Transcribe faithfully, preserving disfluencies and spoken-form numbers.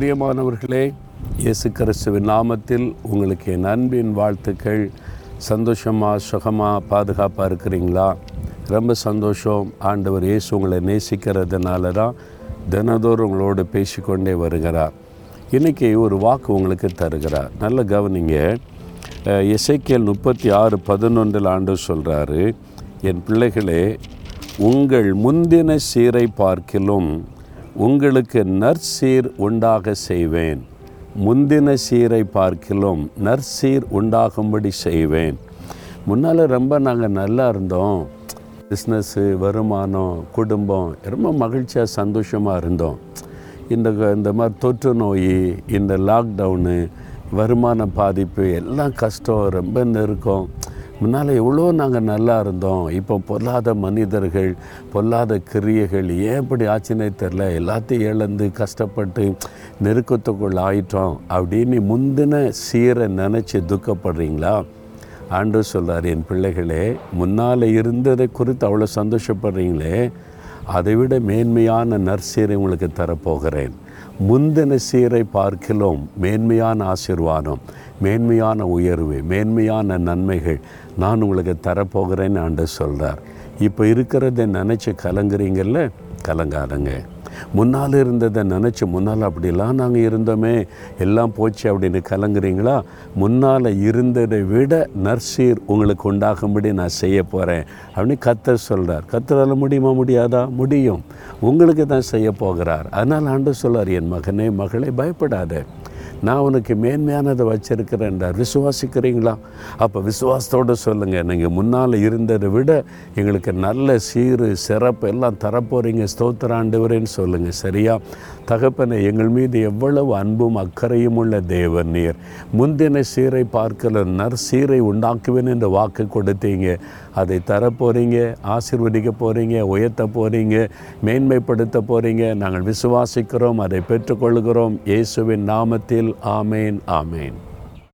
பிரியமானவர்களே, இயேசு கிறிஸ்துவின் நாமத்தில் உங்களுக்கு என் அன்பின் வாழ்த்துக்கள். சந்தோஷமாக சுகமாக பாதுகாப்பாக இருக்கிறீங்களா? ரொம்ப சந்தோஷம். ஆண்டவர் இயேசு உங்களை நேசிக்கிறதுனால தான் தினதோறும் உங்களோடு பேசிக்கொண்டே வருகிறார். இன்றைக்கி ஒரு வாக்கு உங்களுக்கு தருகிறார். நல்ல கவனிங்க. எசேக்கியேல் முப்பத்தி ஆறு பதினொன்றில் ஆண்டவர் சொல்கிறாரு, என் பிள்ளைகளே, உங்கள் முந்தின சீரை பார்க்கிலும் உங்களுக்கு நற்சீர் உண்டாக செய்வேன். முந்தின சீரை பார்க்கிலும் நற்சீர் உண்டாகும்படி செய்வேன். முன்னால் ரொம்ப நாங்கள் நல்லா இருந்தோம். பிஸ்னஸ்ஸு, வருமானம், குடும்பம், ரொம்ப மகிழ்ச்சியாக சந்தோஷமாக இருந்தோம். இந்த இந்த மாதிரி தொற்று நோய், இந்த லாக்டவுனு, வருமான பாதிப்பு, எல்லாம் கஷ்டம், ரொம்ப நெருக்கம். முன்னால் எவ்வளோ நாங்கள் நல்லா இருந்தோம். இப்போ பொல்லாத மனிதர்கள், பொல்லாத கிரியைகள், ஏன் இப்படி ஆச்சுன்னே தெரில, எல்லாத்தையும் இழந்து கஷ்டப்பட்டு நெருக்கத்துக்குள் ஆயிட்டோம் அப்படின்னு முந்தின சீரை நினச்சி துக்கப்படுறீங்களா? ஆண்டு சொல்கிறார், என் பிள்ளைகளே, முன்னால் இருந்ததை குறித்து அவ்வளோ சந்தோஷப்படுறீங்களே, அதை விட மேன்மையான நற்சீரை உங்களுக்கு தரப்போகிறேன். முந்தின சீரை பார்க்கிலும் மேன்மையான ஆசீர்வாதம், மேன்மையான உயர்வு, மேன்மையான நன்மைகள் நான் உங்களுக்கு தரப்போகிறேன்னு ஆண்டவர் சொல்கிறார். இப்போ இருக்கிறத நினச்சி கலங்குறீங்கள்ல, கலங்காதங்க. முன்னால் இருந்ததை நினச்சி, முன்னால் அப்படிலாம் நாங்கள் இருந்தோமே, எல்லாம் போச்சு அப்படின்னு கலங்குறீங்களா? முன்னால் இருந்ததை விட நற்சீர் உங்களுக்கு உண்டாகும்படி நான் செய்ய போகிறேன் அப்படின்னு கர்த்தர் சொல்கிறார். கர்த்தரால் முடியுமா? முடியாதா? முடியும். உங்களுக்கு தான் செய்ய போகிறார். அதனால் ஆண்டவர் சொல்கிறார், என் மகனே, மகளே, பயப்படாத, நான் உனக்கு மேன்மையானதை வச்சிருக்கிறேன்டார். விசுவாசிக்கிறீங்களா? அப்போ விசுவாசத்தோடு சொல்லுங்கள், நீங்கள் முன்னால் இருந்ததை விட எங்களுக்கு நல்ல சீரு சிறப்பு எல்லாம் தரப்போகிறீங்க, ஸ்தோத்திர ஆண்டவரேன்னு சொல்லுங்கள். சரியா? தகப்பனை, எங்கள் மீது எவ்வளவு அன்பும் அக்கறையும் உள்ள தேவன் நீர், முந்தின சீரை பார்க்கல நற்சீரை உண்டாக்குவேன் என்ற வாக்கு கொடுத்தீங்க. அதை தரப்போகிறீங்க, ஆசீர்வதிக்க போகிறீங்க, உயர்த்த போகிறீங்க, மேன்மைப்படுத்த போகிறீங்க. நாங்கள் விசுவாசிக்கிறோம், அதை பெற்றுக்கொள்கிறோம். இயேசுவின் நாமத்தில் ஆமேன், ஆமேன்.